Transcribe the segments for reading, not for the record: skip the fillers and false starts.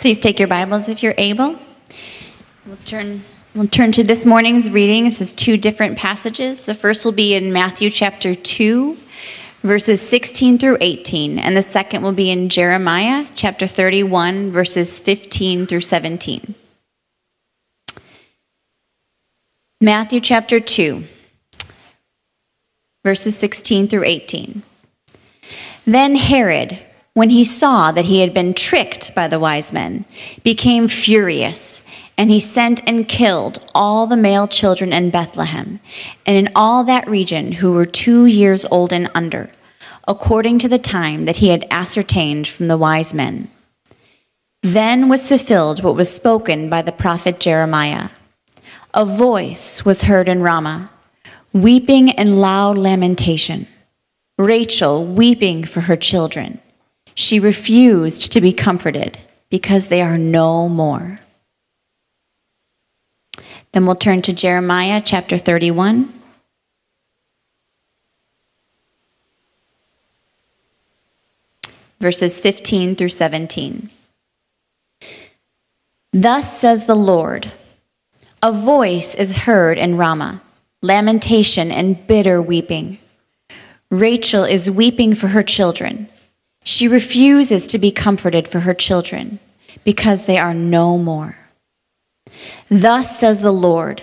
Please take your Bibles if you're able. We'll turn to this morning's reading. This is two different passages. The first will be in Matthew chapter 2, verses 16 through 18, and the second will be in Jeremiah chapter 31, verses 15 through 17. Matthew chapter 2, verses 16 through 18. Then Herod, when he saw that he had been tricked by the wise men, became furious, and he sent and killed all the male children in Bethlehem, and in all that region who were 2 years old and under, according to the time that he had ascertained from the wise men. Then was fulfilled what was spoken by the prophet Jeremiah. A voice was heard in Ramah, weeping and loud lamentation. Rachel weeping for her children. She refused to be comforted because they are no more. Then we'll turn to Jeremiah chapter 31. Verses 15 through 17. Thus says the Lord, a voice is heard in Ramah, lamentation and bitter weeping. Rachel is weeping for her children. She refuses to be comforted for her children, because they are no more. Thus says the Lord,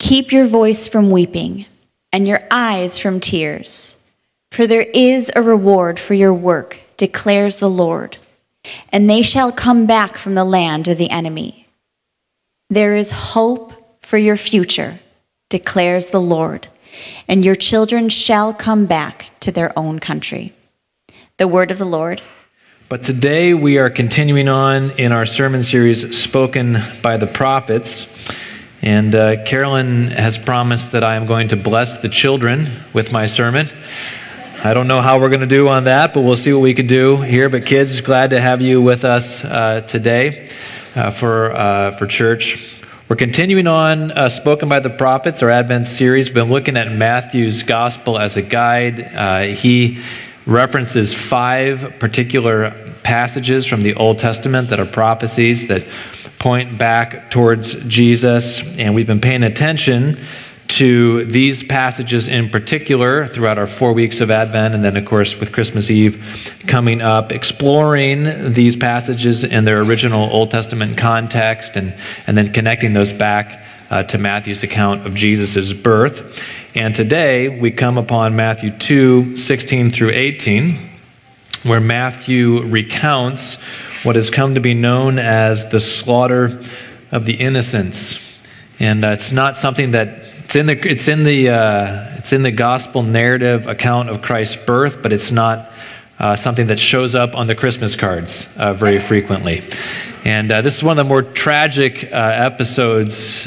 keep your voice from weeping, and your eyes from tears, for there is a reward for your work, declares the Lord, and they shall come back from the land of the enemy. There is hope for your future, declares the Lord, and your children shall come back to their own country. The word of the Lord. But today we are continuing on in our sermon series, Spoken by the Prophets. And Carolyn has promised that I am going to bless the children with my sermon. I don't know how we're going to do on that, but we'll see what we can do here. But kids, glad to have you with us today for church. We're continuing on Spoken by the Prophets, our Advent series. We've been looking at Matthew's gospel as a guide. He references five particular passages from the Old Testament that are prophecies that point back towards Jesus. And we've been paying attention to these passages in particular throughout our 4 weeks of Advent, and then, of course, with Christmas Eve coming up, exploring these passages in their original Old Testament context, and then connecting those back to Matthew's account of Jesus' birth. And today, we come upon Matthew 2, 16 through 18, where Matthew recounts what has come to be known as the slaughter of the innocents. And it's not something that It's in the gospel narrative account of Christ's birth, but it's not something that shows up on the Christmas cards very frequently. And this is one of the more tragic episodes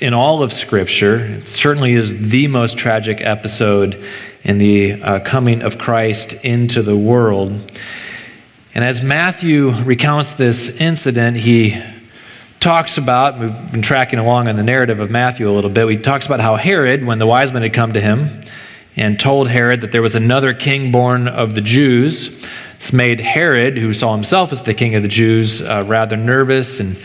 in all of Scripture. It certainly is the most tragic episode in the coming of Christ into the world. And as Matthew recounts this incident, he talks about, we've been tracking along on the narrative of Matthew a little bit, he talks about how Herod, when the wise men had come to him and told Herod that there was another king born of the Jews, this made Herod, who saw himself as the king of the Jews, rather nervous, and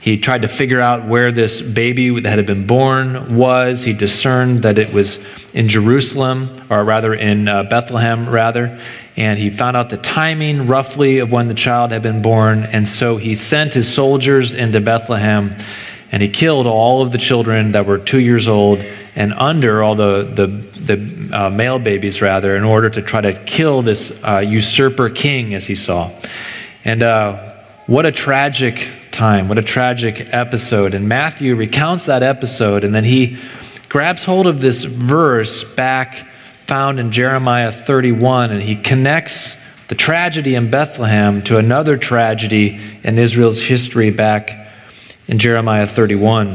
he tried to figure out where this baby that had been born was. He discerned that it was in Jerusalem, or rather in Bethlehem, and he found out the timing roughly of when the child had been born, and so he sent his soldiers into Bethlehem, and he killed all of the children that were 2 years old and under, all the male babies, in order to try to kill this usurper king, as he saw. And what a tragic time, what a tragic episode. And Matthew recounts that episode, and then he grabs hold of this verse back found in Jeremiah 31, and he connects the tragedy in Bethlehem to another tragedy in Israel's history back in Jeremiah 31.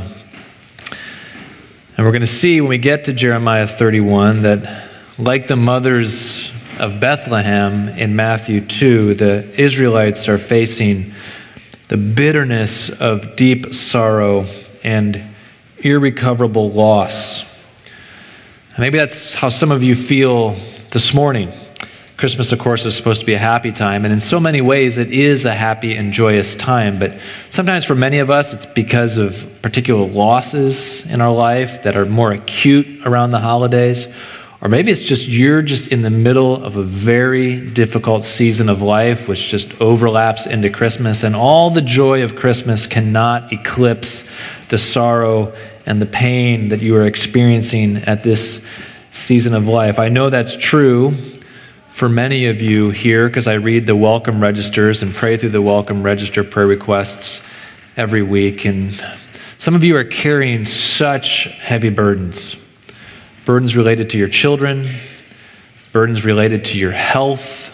And we're going to see when we get to Jeremiah 31 that, like the mothers of Bethlehem in Matthew 2, the Israelites are facing the bitterness of deep sorrow and irrecoverable loss. Maybe that's how some of you feel this morning. Christmas, of course, is supposed to be a happy time, and in so many ways it is a happy and joyous time, but sometimes for many of us it's because of particular losses in our life that are more acute around the holidays, or maybe it's just you're just in the middle of a very difficult season of life which just overlaps into Christmas, and all the joy of Christmas cannot eclipse the sorrow and the pain that you are experiencing at this season of life. I know that's true for many of you here, because I read the welcome registers and pray through the welcome register prayer requests every week. And some of you are carrying such heavy burdens. Burdens related to your children, burdens related to your health.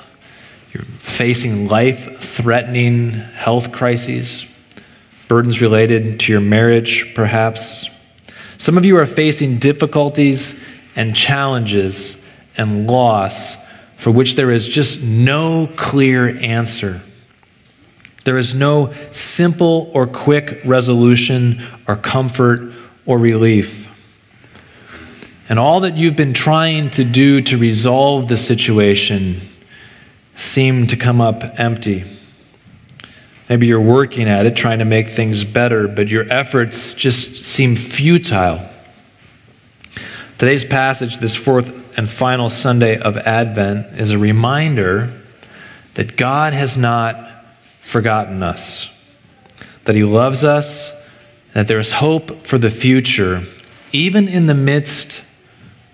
You're facing life-threatening health crises. Burdens related to your marriage, perhaps. Some of you are facing difficulties and challenges and loss for which there is just no clear answer. There is no simple or quick resolution or comfort or relief. And all that you've been trying to do to resolve the situation seemed to come up empty. Maybe you're working at it, trying to make things better, but your efforts just seem futile. Today's passage, this fourth and final Sunday of Advent, is a reminder that God has not forgotten us, that He loves us, that there is hope for the future, even in the midst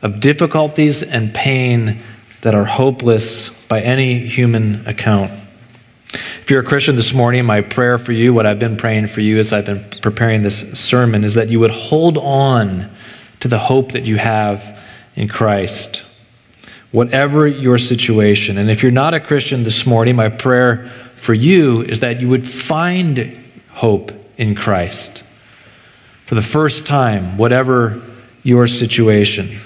of difficulties and pain that are hopeless by any human account. If you're a Christian this morning, my prayer for you, what I've been praying for you as I've been preparing this sermon, is that you would hold on to the hope that you have in Christ, whatever your situation. And if you're not a Christian this morning, my prayer for you is that you would find hope in Christ for the first time, whatever your situation.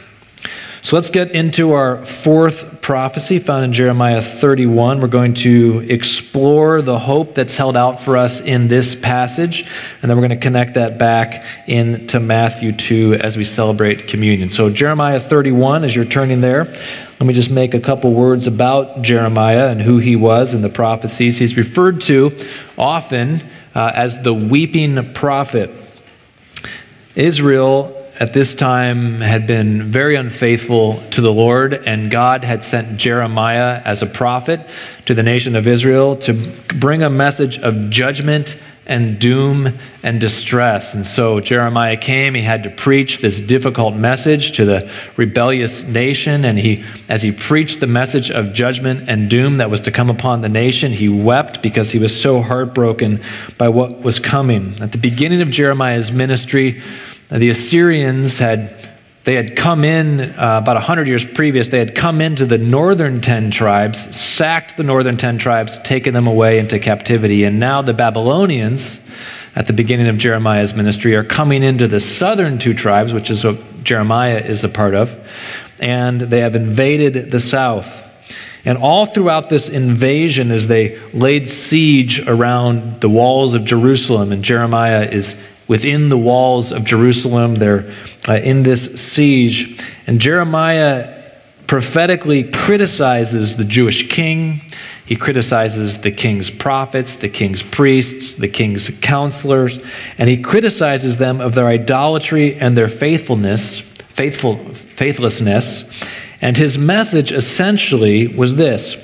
So let's get into our fourth prophecy found in Jeremiah 31. We're going to explore the hope that's held out for us in this passage, and then we're going to connect that back into Matthew 2 as we celebrate communion. So Jeremiah 31, as you're turning there, let me just make a couple words about Jeremiah and who he was and the prophecies. He's referred to often as the weeping prophet. Israel at this time had been very unfaithful to the Lord, and God had sent Jeremiah as a prophet to the nation of Israel to bring a message of judgment and doom and distress. And so Jeremiah came, he had to preach this difficult message to the rebellious nation, and as he preached the message of judgment and doom that was to come upon the nation, he wept because he was so heartbroken by what was coming. At the beginning of Jeremiah's ministry, the Assyrians had come in about 100 years previous. They had come into the northern 10 tribes, sacked the northern 10 tribes, taken them away into captivity. And now the Babylonians, at the beginning of Jeremiah's ministry, are coming into the southern 2 tribes, which is what Jeremiah is a part of, and they have invaded the south. And all throughout this invasion, as they laid siege around the walls of Jerusalem, and Jeremiah is within the walls of Jerusalem, they're in this siege. And Jeremiah prophetically criticizes the Jewish king. He criticizes the king's prophets, the king's priests, the king's counselors, and he criticizes them of their idolatry and their faithlessness. And his message essentially was this: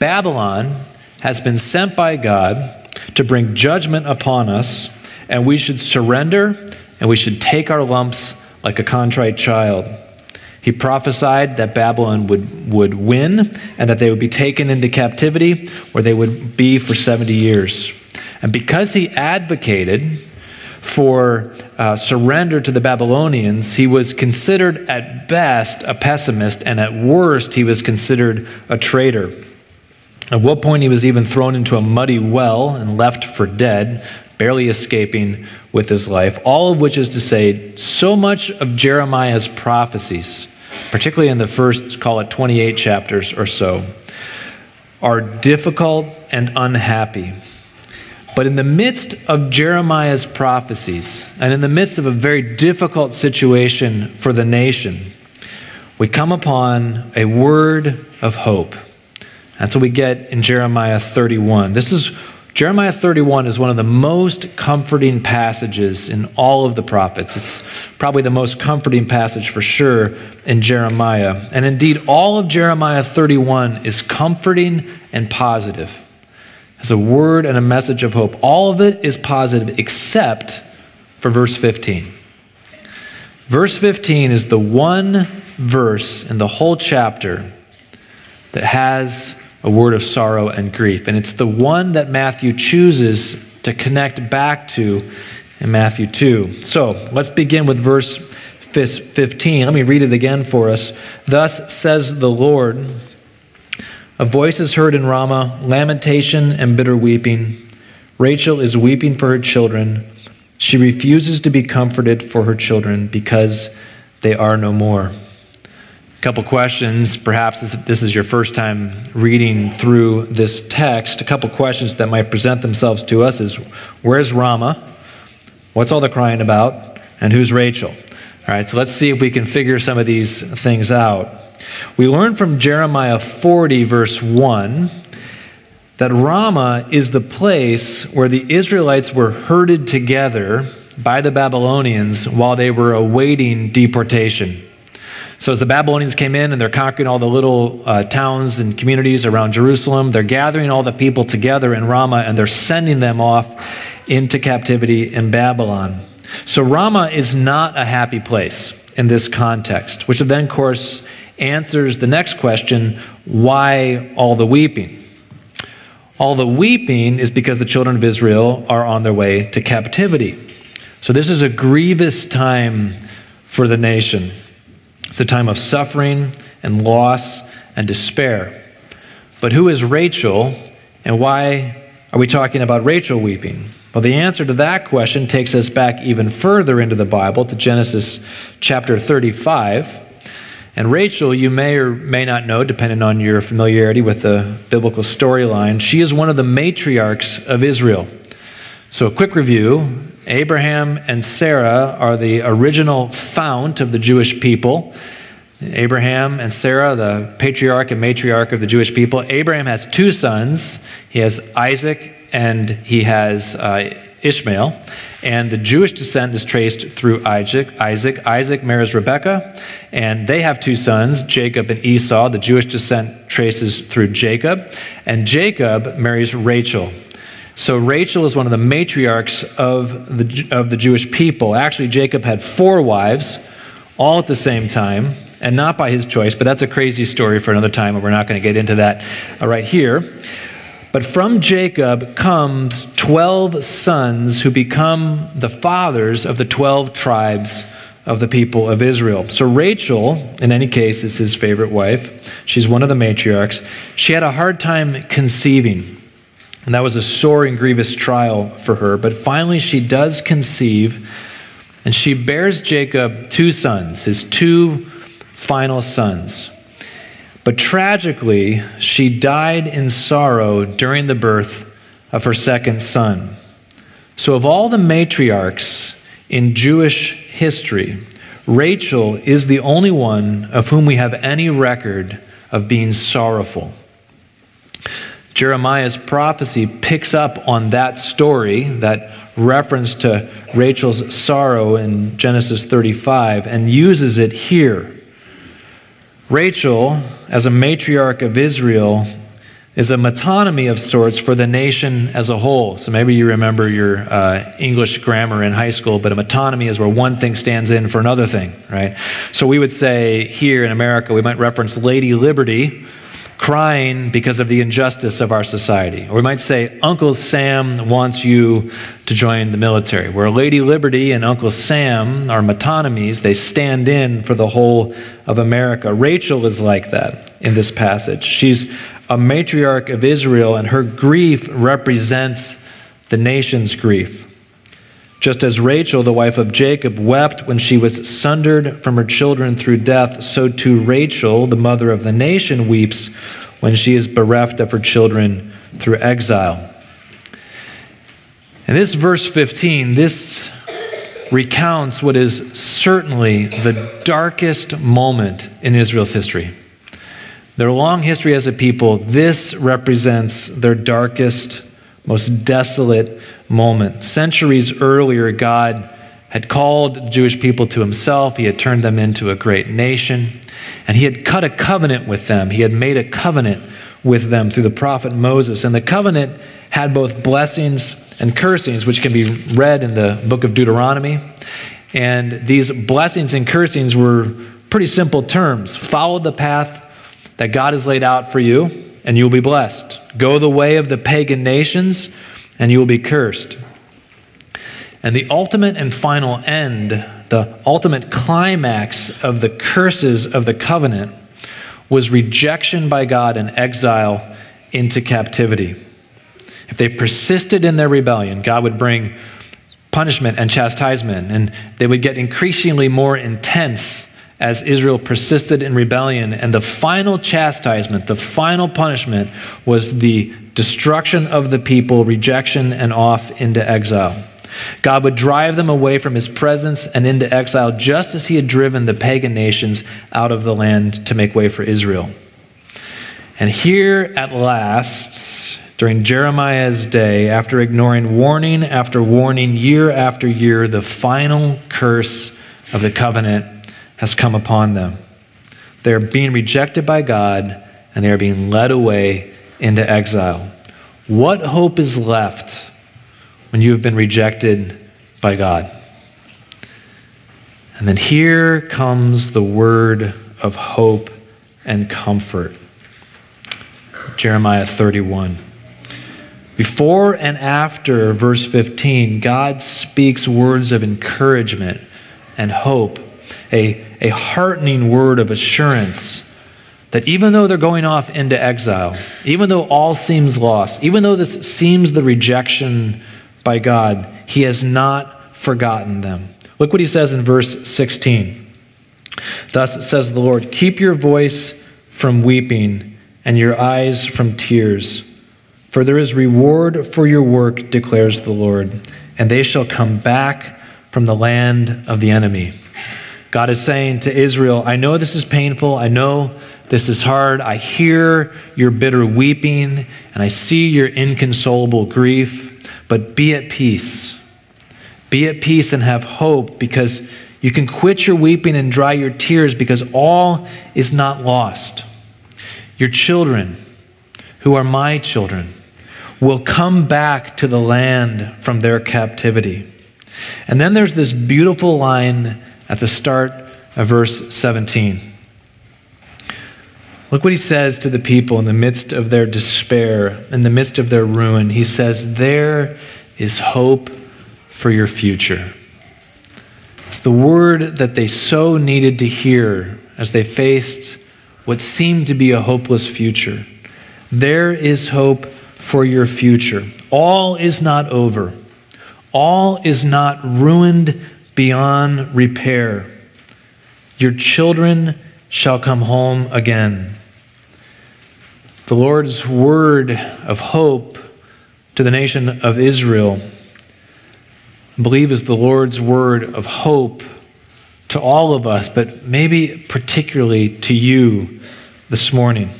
Babylon has been sent by God to bring judgment upon us, and we should surrender, and we should take our lumps like a contrite child. He prophesied that Babylon would win, and that they would be taken into captivity, where they would be for 70 years. And because he advocated for surrender to the Babylonians, he was considered at best a pessimist, and at worst he was considered a traitor. At one point he was even thrown into a muddy well and left for dead, barely escaping with his life. All of which is to say, so much of Jeremiah's prophecies, particularly in the first, call it 28 chapters or so, are difficult and unhappy. But in the midst of Jeremiah's prophecies, and in the midst of a very difficult situation for the nation, we come upon a word of hope, That's what we get in Jeremiah 31. Jeremiah 31 is one of the most comforting passages in all of the prophets. It's probably the most comforting passage for sure in Jeremiah. And indeed, all of Jeremiah 31 is comforting and positive. It's a word and a message of hope. All of it is positive except for verse 15. Verse 15 is the one verse in the whole chapter that has a word of sorrow and grief. And it's the one that Matthew chooses to connect back to in Matthew 2. So let's begin with verse 15. Let me read it again for us. Thus says the Lord, a voice is heard in Ramah, lamentation and bitter weeping. Rachel is weeping for her children. She refuses to be comforted for her children because they are no more. Couple questions, perhaps this is your first time reading through this text, a couple questions that might present themselves to us is, where's Ramah? What's all the crying about? And who's Rachel? All right, so let's see if we can figure some of these things out. We learn from Jeremiah 40, verse 1, that Ramah is the place where the Israelites were herded together by the Babylonians while they were awaiting deportation. So as the Babylonians came in and they're conquering all the little towns and communities around Jerusalem, they're gathering all the people together in Ramah and they're sending them off into captivity in Babylon. So Ramah is not a happy place in this context, which then, of course, answers the next question, why all the weeping? All the weeping is because the children of Israel are on their way to captivity. So this is a grievous time for the nation. It's a time of suffering and loss and despair. But who is Rachel, and why are we talking about Rachel weeping? Well, the answer to that question takes us back even further into the Bible, to Genesis chapter 35. And Rachel, you may or may not know, depending on your familiarity with the biblical storyline, she is one of the matriarchs of Israel. So a quick review. Abraham and Sarah are the original fount of the Jewish people. Abraham and Sarah, the patriarch and matriarch of the Jewish people. Abraham has two sons. He has Isaac and he has Ishmael. And the Jewish descent is traced through Isaac. Isaac marries Rebekah, and they have two sons, Jacob and Esau. The Jewish descent traces through Jacob, and Jacob marries Rachel. So Rachel is one of the matriarchs of the Jewish people. Actually, Jacob had four wives, all at the same time, and not by his choice, but that's a crazy story for another time, and we're not going to get into that right here. But from Jacob comes 12 sons who become the fathers of the 12 tribes of the people of Israel. So Rachel, in any case, is his favorite wife. She's one of the matriarchs. She had a hard time conceiving. And that was a sore and grievous trial for her. But finally, she does conceive, and she bears Jacob two sons, his two final sons. But tragically, she died in sorrow during the birth of her second son. So of all the matriarchs in Jewish history, Rachel is the only one of whom we have any record of being sorrowful. Jeremiah's prophecy picks up on that story, that reference to Rachel's sorrow in Genesis 35, and uses it here. Rachel, as a matriarch of Israel, is a metonymy of sorts for the nation as a whole. So maybe you remember your English grammar in high school, but a metonymy is where one thing stands in for another thing, right? So we would say here in America, we might reference Lady Liberty, crying because of the injustice of our society. Or we might say, Uncle Sam wants you to join the military, where Lady Liberty and Uncle Sam are metonymies. They stand in for the whole of America. Rachel is like that in this passage. She's a matriarch of Israel, and her grief represents the nation's grief. Just as Rachel, the wife of Jacob, wept when she was sundered from her children through death, so too Rachel, the mother of the nation, weeps when she is bereft of her children through exile. And this verse 15, this recounts what is certainly the darkest moment in Israel's history. Their long history as a people, this represents their darkest, most desolate moment. Centuries earlier, God had called the Jewish people to himself. He had turned them into a great nation. And he had cut a covenant with them. He had made a covenant with them through the prophet Moses. And the covenant had both blessings and cursings, which can be read in the book of Deuteronomy. And these blessings and cursings were pretty simple terms. Follow the path that God has laid out for you, and you will be blessed. Go the way of the pagan nations, and you will be cursed. And the ultimate and final end, the ultimate climax of the curses of the covenant, was rejection by God and exile into captivity. If they persisted in their rebellion, God would bring punishment and chastisement, and they would get increasingly more intense as Israel persisted in rebellion. And the final chastisement, the final punishment, was the destruction of the people, rejection, and off into exile. God would drive them away from his presence and into exile, just as he had driven the pagan nations out of the land to make way for Israel. And here at last, during Jeremiah's day, after ignoring warning after warning, year after year, the final curse of the covenant has come upon them. They're being rejected by God, and they're being led away into exile. What hope is left when you have been rejected by God? And then here comes the word of hope and comfort. Jeremiah 31. Before and after verse 15, God speaks words of encouragement and hope, a heartening word of assurance that even though they're going off into exile, even though all seems lost, even though this seems the rejection by God, he has not forgotten them. Look what he says in verse 16. Thus says the Lord, keep your voice from weeping and your eyes from tears, for there is reward for your work, declares the Lord, and they shall come back from the land of the enemy. God is saying to Israel, I know this is painful. I know this is hard. I hear your bitter weeping, and I see your inconsolable grief, but be at peace. Be at peace and have hope, because you can quit your weeping and dry your tears, because all is not lost. Your children, who are my children, will come back to the land from their captivity. And then there's this beautiful line at the start of verse 17. Look what he says to the people in the midst of their despair, in the midst of their ruin. He says, there is hope for your future. It's the word that they so needed to hear as they faced what seemed to be a hopeless future. There is hope for your future. All is not over. All is not ruined beyond repair. Your children shall come home again. The Lord's word of hope to the nation of Israel, I believe, is the Lord's word of hope to all of us, but maybe particularly to you this morning.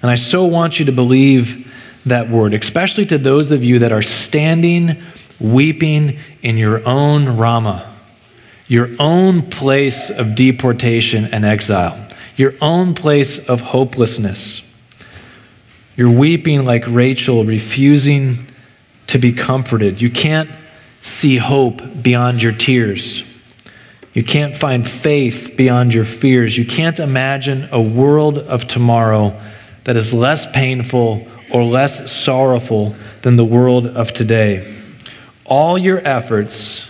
And I so want you to believe that word, especially to those of you that are standing, weeping in your own Ramah, your own place of deportation and exile, your own place of hopelessness. You're weeping like Rachel, refusing to be comforted. You can't see hope beyond your tears. You can't find faith beyond your fears. You can't imagine a world of tomorrow that is less painful or less sorrowful than the world of today. All your efforts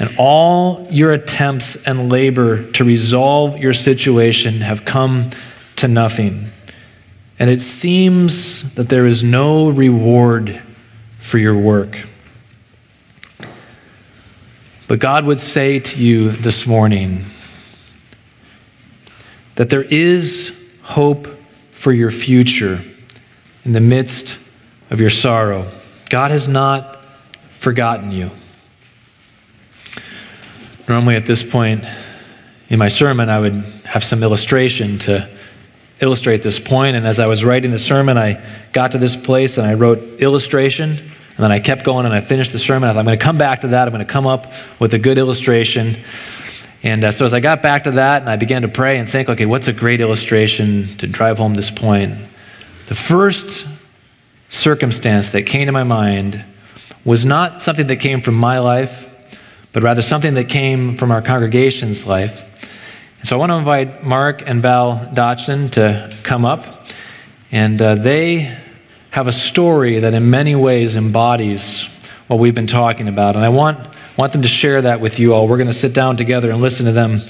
and all your attempts and labor to resolve your situation have come to nothing. And it seems that there is no reward for your work. But God would say to you this morning that there is hope for your future in the midst of your sorrow. God has not forgotten you. Normally at this point in my sermon, I would have some illustration to illustrate this point. And as I was writing the sermon, I got to this place and I wrote illustration, and then I kept going and I finished the sermon. I thought, I'm going to come back to that. I'm going to come up with a good illustration. And so as I got back to that and I began to pray and think, okay, what's a great illustration to drive home this point? The first circumstance that came to my mind was not something that came from my life, but rather something that came from our congregation's life. And so I want to invite Mark and Val Dotson to come up. And they have a story that in many ways embodies what we've been talking about. And I want them to share that with you all. We're going to sit down together and listen to them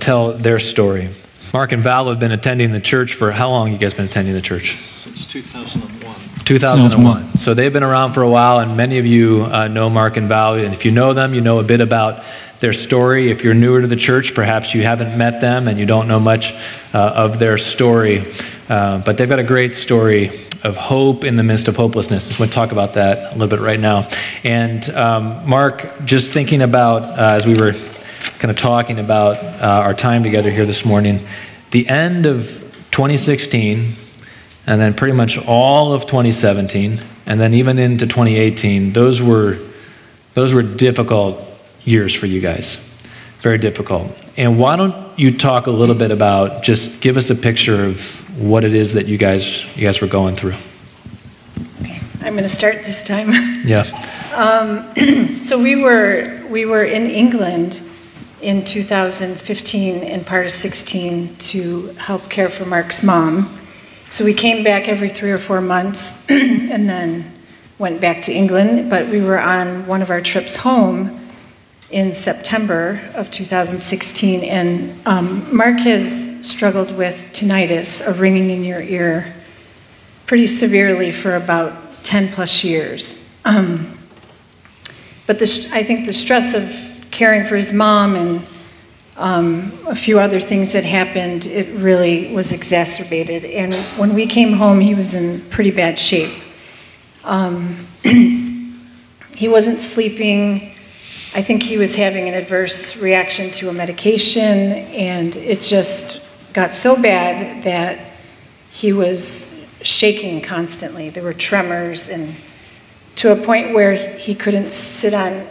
tell their story. Mark and Val have been attending the church for how long? You guys been attending the church? Since 2001. 2001. So they've been around for a while, and many of you know Mark and Val. And if you know them, you know a bit about their story. If you're newer to the church, perhaps you haven't met them and you don't know much of their story. But they've got a great story of hope in the midst of hopelessness. Just want to talk about that a little bit right now. And Mark, just thinking about, as we were kind of talking about our time together here this morning, the end of 2016, and then pretty much all of 2017, and then even into 2018, those were difficult years for you guys, very difficult. And why don't you talk a little bit about, just give us a picture of what it is that you guys were going through. Okay, I'm going to start this time. Yeah. So we were in England in 2015 and part of 2016 to help care for Mark's mom. So we came back every 3 or 4 months and then went back to England, but we were on one of our trips home in September of 2016, and Mark has struggled with tinnitus, a ringing in your ear, pretty severely for about 10 plus years. But I think the stress of caring for his mom and a few other things that happened, it really was exacerbated. And when we came home, he was in pretty bad shape. He wasn't sleeping. I think he was having an adverse reaction to a medication, and it just got so bad that he was shaking constantly. There were tremors, and to a point where he couldn't sit on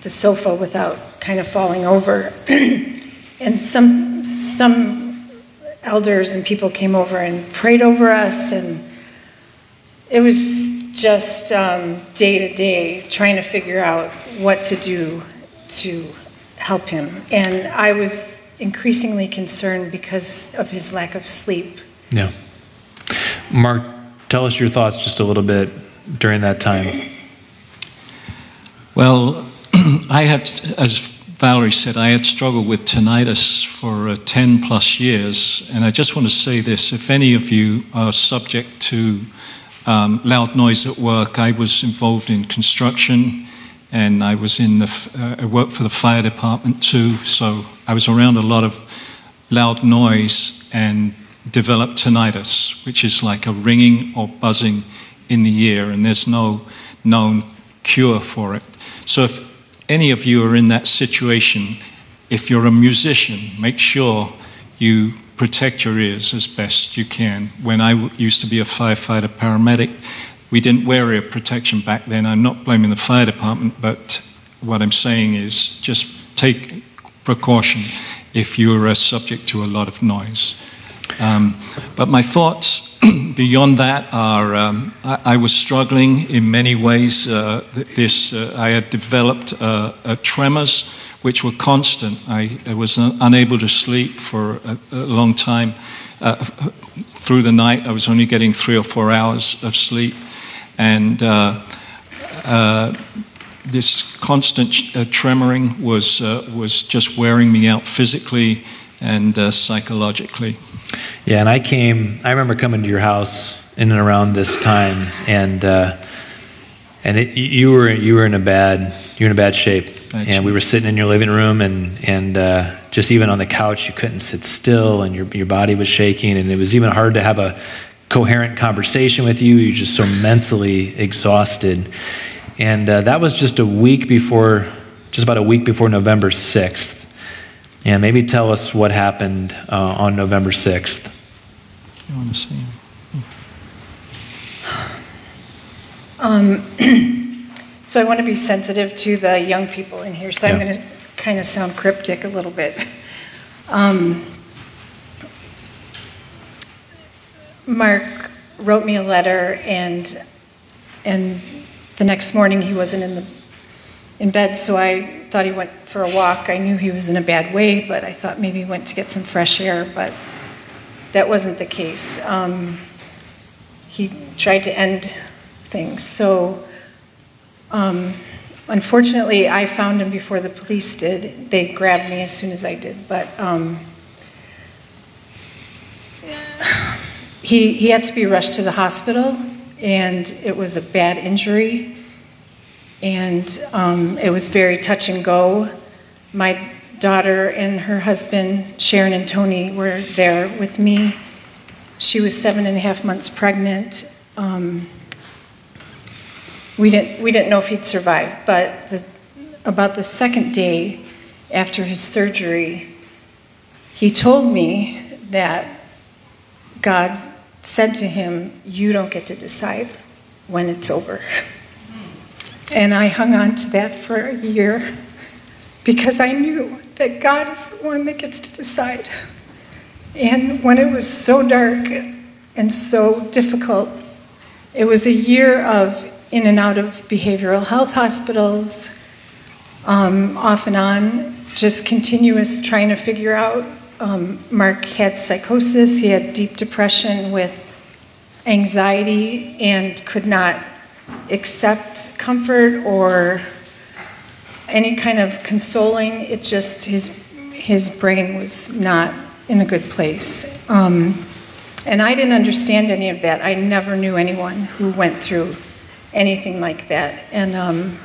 the sofa without kind of falling over. And some elders and people came over and prayed over us, and it was just day to day trying to figure out what to do to help him. And I was increasingly concerned because of his lack of sleep. Yeah. Mark, tell us your thoughts just a little bit during that time. Well, I had, as Valerie said, I had struggled with tinnitus for 10 plus years. And I just want to say this, if any of you are subject to loud noise at work, I was involved in construction. And I was I worked for the fire department too, so I was around a lot of loud noise and developed tinnitus, which is like a ringing or buzzing in the ear, and there's no known cure for it. So if any of you are in that situation, if you're a musician, make sure you protect your ears as best you can. When I used to be a firefighter paramedic, we didn't wear ear protection back then. I'm not blaming the fire department, but what I'm saying is just take precaution if you're subject to a lot of noise. But my thoughts beyond that are, I was struggling in many ways. I had developed tremors, which were constant. I was unable to sleep for a long time. Through the night, I was only getting 3 or 4 hours of sleep. And this constant tremoring was just wearing me out physically and psychologically. Yeah, and I remember coming to your house in and around this time, and you were in a bad shape. That's and we were sitting in your living room, and just even on the couch, you couldn't sit still, and your body was shaking, and it was even hard to have a coherent conversation with you. You're just so mentally exhausted. And that was just about a week before November 6th. And maybe tell us what happened on November 6th. You want to see him? So I want to be sensitive to the young people in here, so yeah. I'm going to kind of sound cryptic a little bit. Mark wrote me a letter, and the next morning he wasn't in bed, so I thought he went for a walk. I knew he was in a bad way, but I thought maybe he went to get some fresh air, but that wasn't the case. He tried to end things. So unfortunately, I found him before the police did. They grabbed me as soon as I did, but he had to be rushed to the hospital, and it was a bad injury, and it was very touch and go. My daughter and her husband, Sharon and Tony, were there with me. She was 7.5 months pregnant. We didn't know if he'd survive, but about the second day after his surgery, he told me that God said to him, "You don't get to decide when it's over." And I hung on to that for a year because I knew that God is the one that gets to decide. And when it was so dark and so difficult, it was a year of in and out of behavioral health hospitals, off and on, just continuous trying to figure out. Mark had psychosis, he had deep depression with anxiety and could not accept comfort or any kind of consoling. It just, his brain was not in a good place. And I didn't understand any of that. I never knew anyone who went through anything like that. And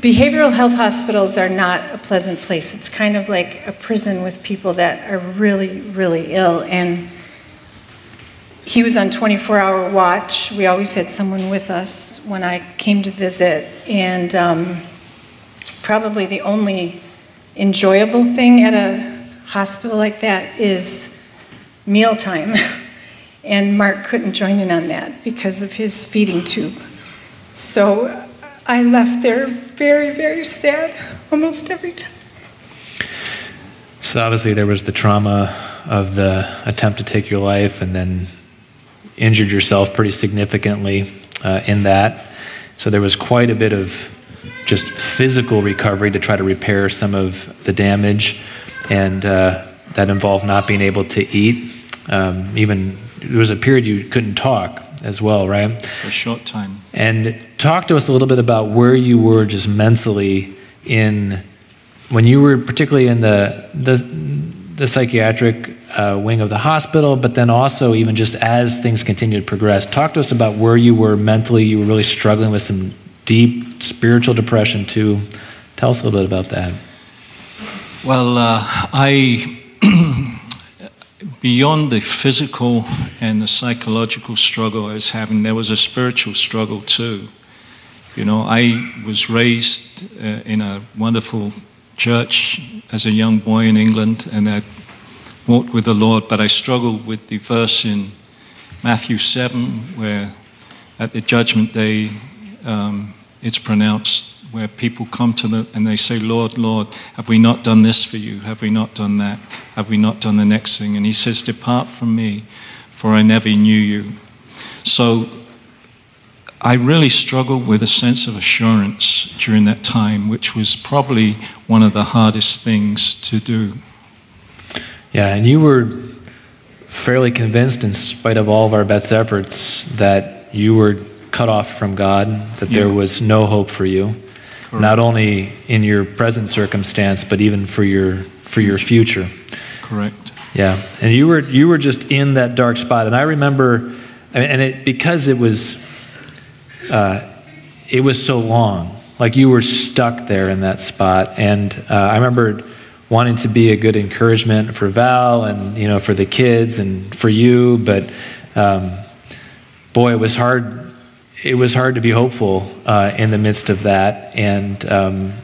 behavioral health hospitals are not a pleasant place. It's kind of like a prison with people that are really, really ill. And he was on 24-hour watch. We always had someone with us when I came to visit. And probably the only enjoyable thing at a hospital like that is mealtime. And Mark couldn't join in on that because of his feeding tube. So I left there very, very sad almost every time. So obviously there was the trauma of the attempt to take your life, and then injured yourself pretty significantly in that. So there was quite a bit of just physical recovery to try to repair some of the damage, and that involved not being able to eat. Even there was a period you couldn't talk as well, right? For a short time. And talk to us a little bit about where you were just mentally when you were particularly in the psychiatric wing of the hospital, but then also even just as things continued to progress. Talk to us about where you were mentally. You were really struggling with some deep spiritual depression too. Tell us a little bit about that. Well, beyond the physical and the psychological struggle I was having, there was a spiritual struggle too. You know, I was raised in a wonderful church as a young boy in England, and I walked with the Lord, but I struggled with the verse in Matthew 7 where at the judgment day it's pronounced, where people come to them and they say, "Lord, Lord, have we not done this for you? Have we not done that? Have we not done the next thing?" And he says, "Depart from me, for I never knew you." So I really struggled with a sense of assurance during that time, which was probably one of the hardest things to do. Yeah, and you were fairly convinced, in spite of all of our best efforts, that you were cut off from God, that there was no hope for you. Not only in your present circumstance, but even for your future. Correct. Yeah, and you were just in that dark spot, and I remember, and it was so long, like you were stuck there in that spot, and I remember wanting to be a good encouragement for Val, and you know, for the kids, and for you, but boy, it was hard. It was hard to be hopeful in the midst of that, and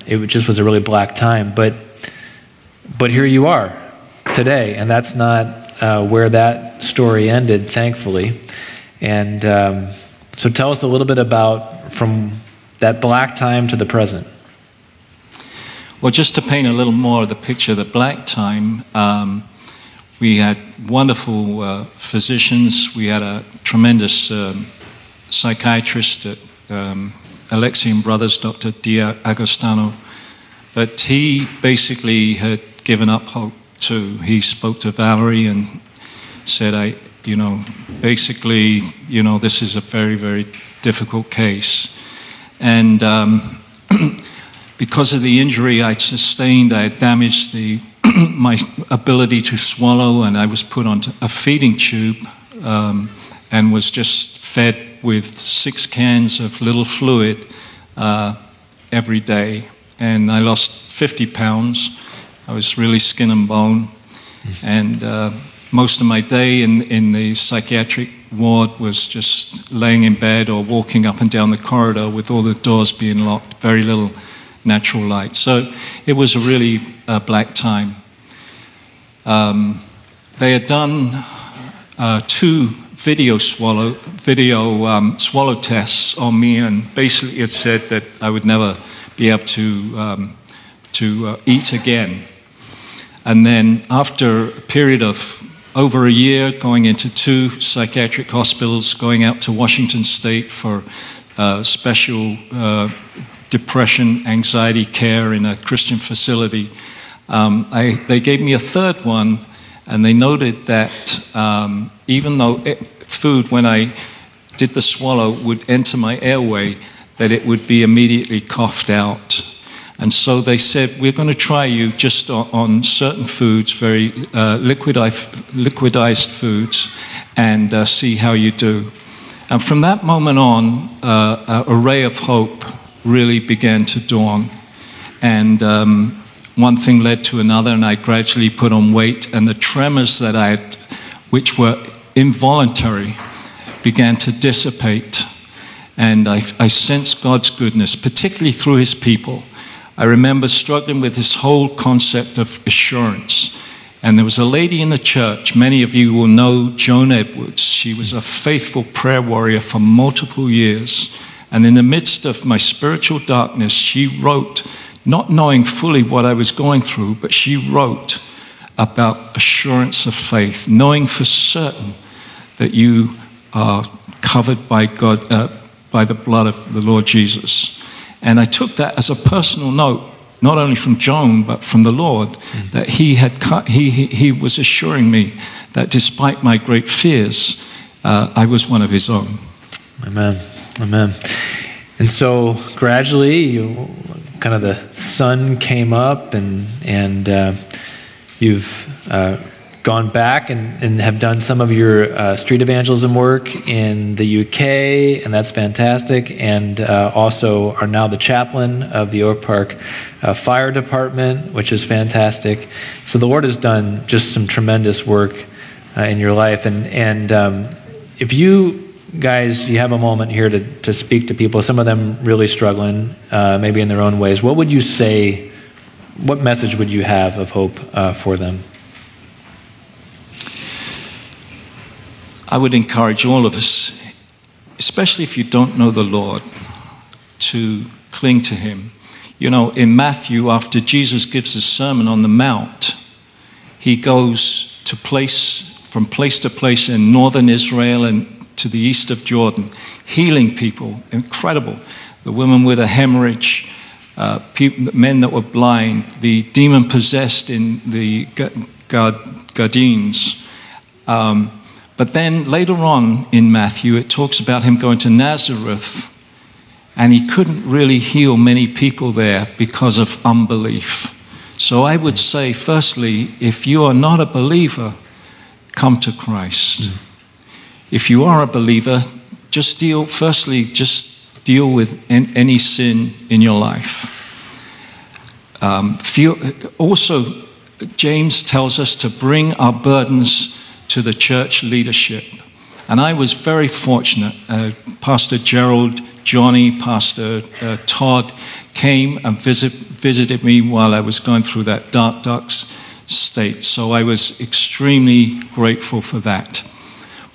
it just was a really black time. But here you are today, and that's not where that story ended, thankfully. And so tell us a little bit about from that black time to the present. Well, just to paint a little more of the picture, the black time, we had wonderful physicians. We had a tremendous psychiatrist at Alexian Brothers, Dr. D'Agostino. But he basically had given up hope too. He spoke to Valerie and said, this is a very, very difficult case. And because of the injury I sustained, I had damaged my ability to swallow, and I was put onto a feeding tube and was just fed with 6 cans of little fluid every day. And I lost 50 pounds. I was really skin and bone. And most of my day in the psychiatric ward was just laying in bed or walking up and down the corridor with all the doors being locked, very little natural light. So it was a really black time. They had done 2 swallow tests on me, and basically it said that I would never be able to eat again. And then after a period of over a year, going into 2 psychiatric hospitals, going out to Washington State for special depression, anxiety care in a Christian facility, they gave me a 3rd one, and they noted that even though food, when I did the swallow, would enter my airway, that it would be immediately coughed out. And so they said, we're going to try you just on certain foods, very liquidized foods, and see how you do. And from that moment on, a ray of hope really began to dawn. And one thing led to another, and I gradually put on weight, and the tremors that I had, which were involuntary, began to dissipate. And I sensed God's goodness, particularly through his people. I remember struggling with this whole concept of assurance. And there was a lady in the church, many of you will know Joan Edwards. She was a faithful prayer warrior for multiple years. And in the midst of my spiritual darkness, she wrote, not knowing fully what I was going through, but she wrote about assurance of faith, knowing for certain that you are covered by God, by the blood of the Lord Jesus. And I took that as a personal note, not only from Joan, but from the Lord, that he was assuring me that despite my great fears, I was one of his own. Amen. Amen. And so gradually, the sun came up, and you've gone back and have done some of your street evangelism work in the UK, and that's fantastic, and also are now the chaplain of the Oak Park Fire Department, which is fantastic. So the Lord has done just some tremendous work in your life, and if you guys, you have a moment here to speak to people, some of them really struggling, maybe in their own ways, what would you say, what message would you have of hope for them? I would encourage all of us, especially if you don't know the Lord, to cling to him. In Matthew, after Jesus gives the Sermon on the Mount, he goes from place to place in northern Israel and to the east of Jordan, healing people, incredible. The woman with a hemorrhage, men that were blind, the demon-possessed in the Gadarenes. But then later on in Matthew, it talks about him going to Nazareth, and he couldn't really heal many people there because of unbelief. So I would say, firstly, if you are not a believer, come to Christ. Mm. If you are a believer, just deal with any sin in your life. Also, James tells us to bring our burdens to the church leadership. And I was very fortunate. Pastor Gerald, Johnny, Pastor Todd came and visited me while I was going through that dark state. So I was extremely grateful for that.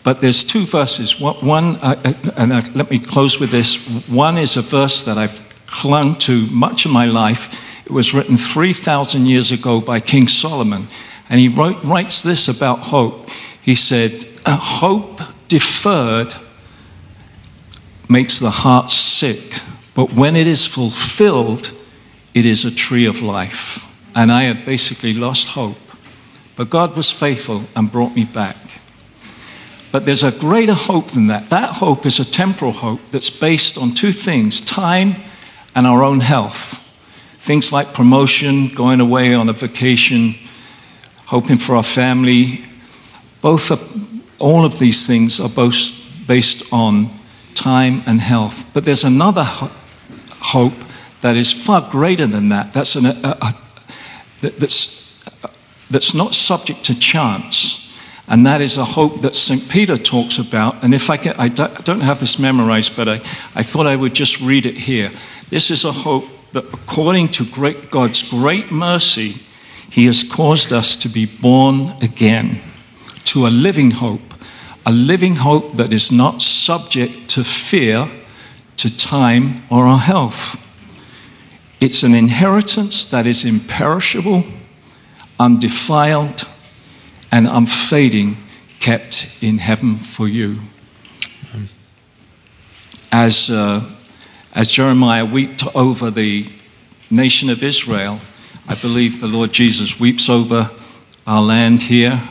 But there's two verses. One, let me close with this. One is a verse that I've clung to much of my life. It was written 3,000 years ago by King Solomon. And he writes this about hope. He said, hope deferred makes the heart sick, but when it is fulfilled, it is a tree of life. And I had basically lost hope. But God was faithful and brought me back. But there's a greater hope than that. That hope is a temporal hope that's based on two things, time and our own health. Things like promotion, going away on a vacation, hoping for our family. All of these things are both based on time and health. But there's another hope that is far greater than that. That's not subject to chance. And that is a hope that St. Peter talks about. And if I don't have this memorized, but I thought I would just read it here. This is a hope that according to God's great mercy, he has caused us to be born again to a living hope that is not subject to fear, to time, or our health. It's an inheritance that is imperishable, undefiled, and unfading, kept in heaven for you. As Jeremiah wept over the nation of Israel, I believe the Lord Jesus weeps over our land here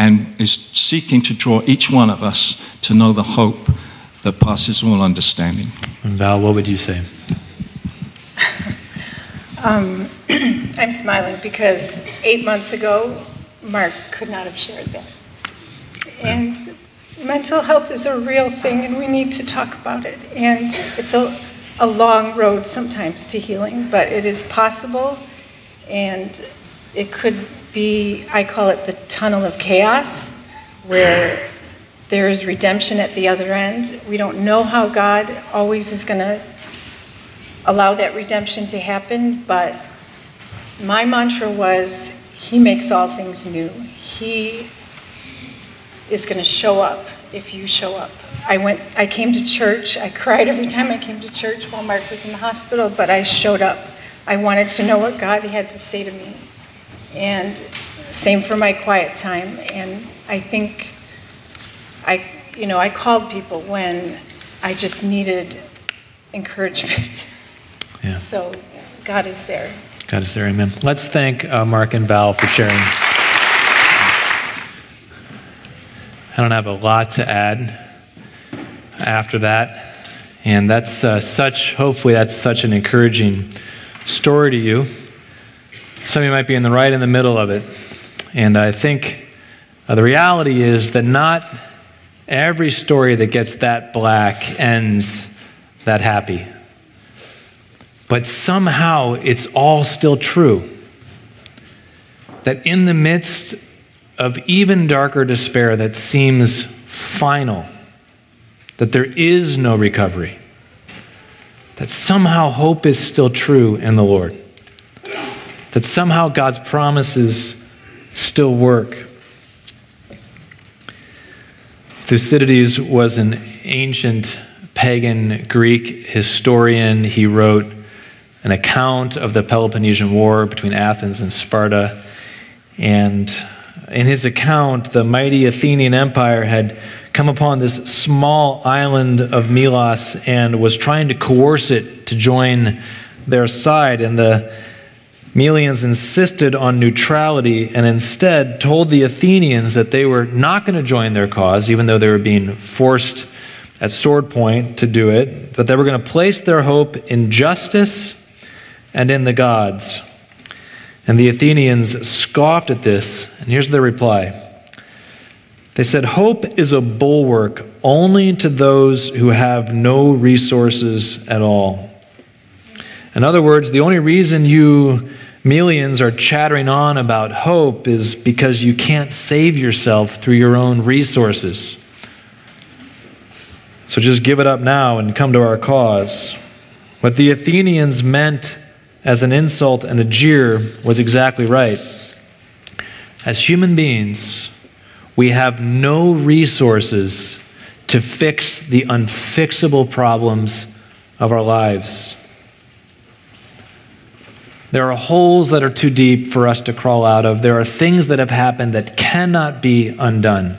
and is seeking to draw each one of us to know the hope that passes all understanding. And Val, what would you say? I'm smiling because 8 months ago, Mark could not have shared that. And mental health is a real thing, and we need to talk about it. And it's a long road sometimes to healing, but it is possible, and it could be, I call it the tunnel of chaos, where there is redemption at the other end. We don't know how God always is going to allow that redemption to happen, but my mantra was, he makes all things new. He is going to show up if you show up. I came to church. I cried every time I came to church while Mark was in the hospital, but I showed up. I wanted to know what God had to say to me. And same for my quiet time. And I think I called people when I just needed encouragement. Yeah. So God is there. God is there, amen. Let's thank Mark and Val for sharing. I don't have a lot to add after that. And that's hopefully that's such an encouraging story to you. Some of you might be right in the middle of it. And I think the reality is that not every story that gets that black ends that happy. But somehow it's all still true. That in the midst of even darker despair that seems final, that there is no recovery, that somehow hope is still true in the Lord. That somehow God's promises still work. Thucydides was an ancient pagan Greek historian. He wrote an account of the Peloponnesian War between Athens and Sparta. And in his account, the mighty Athenian Empire had come upon this small island of Melos and was trying to coerce it to join their side. And the Melians insisted on neutrality and instead told the Athenians that they were not going to join their cause, even though they were being forced at sword point to do it, but they were going to place their hope in justice and in the gods. And the Athenians scoffed at this, and here's their reply. They said, "Hope is a bulwark only to those who have no resources at all." In other words, the only reason you Melians are chattering on about hope is because you can't save yourself through your own resources. So just give it up now and come to our cause. What the Athenians meant as an insult and a jeer was exactly right. as human beings, we have no resources to fix the unfixable problems of our lives. There are holes that are too deep for us to crawl out of. There are things that have happened that cannot be undone.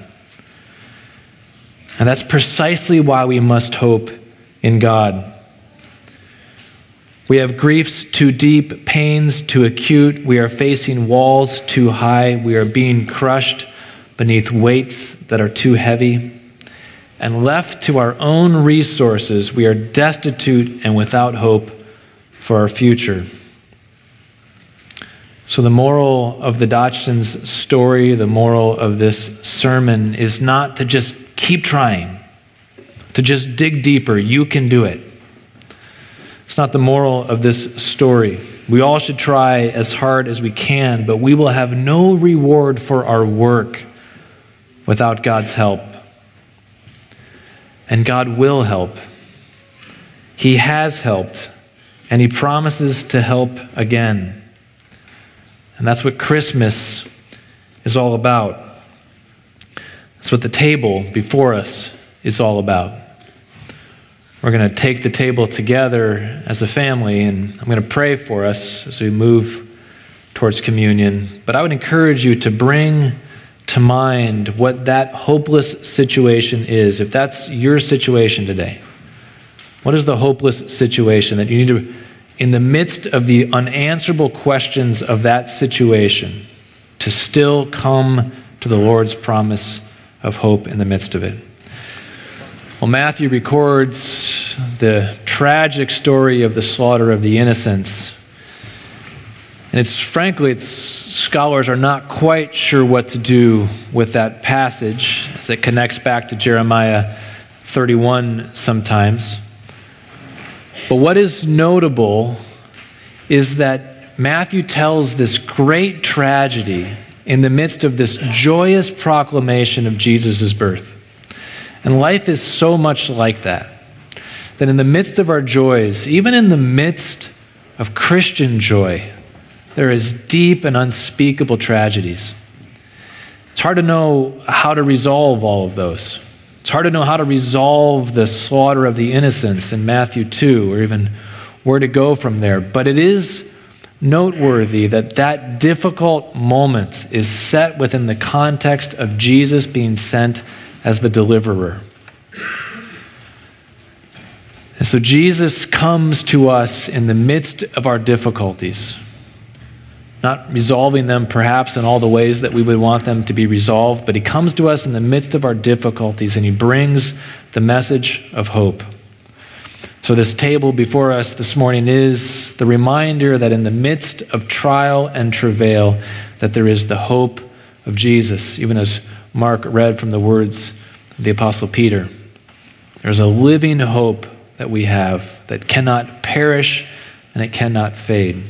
And that's precisely why we must hope in God. We have griefs too deep, pains too acute. We are facing walls too high. We are being crushed beneath weights that are too heavy. And left to our own resources, we are destitute and without hope for our future. So the moral of the Dotsons' story, the moral of this sermon, is not to just keep trying, to just dig deeper. You can do it. It's not the moral of this story. We all should try as hard as we can, but we will have no reward for our work without God's help. And God will help. He has helped, and He promises to help again. And that's what Christmas is all about. That's what the table before us is all about. We're going to take the table together as a family, and I'm going to pray for us as we move towards communion. But I would encourage you to bring to mind what that hopeless situation is. If that's your situation today, what is the hopeless situation that you need to, in the midst of the unanswerable questions of that situation, to still come to the Lord's promise of hope in the midst of it? Well, Matthew records the tragic story of the slaughter of the innocents. And scholars are not quite sure what to do with that passage, as it connects back to Jeremiah 31 sometimes. But what is notable is that Matthew tells this great tragedy in the midst of this joyous proclamation of Jesus' birth. And life is so much like that in the midst of our joys, even in the midst of Christian joy, there is deep and unspeakable tragedies. It's hard to know how to resolve all of those. It's hard to know how to resolve the slaughter of the innocents in Matthew 2, or even where to go from there. But it is noteworthy that that difficult moment is set within the context of Jesus being sent as the deliverer. And so Jesus comes to us in the midst of our difficulties, not resolving them perhaps in all the ways that we would want them to be resolved, but He comes to us in the midst of our difficulties, and He brings the message of hope. So this table before us this morning is the reminder that in the midst of trial and travail, that there is the hope of Jesus, even as Mark read from the words of the Apostle Peter. There's a living hope that we have that cannot perish and it cannot fade.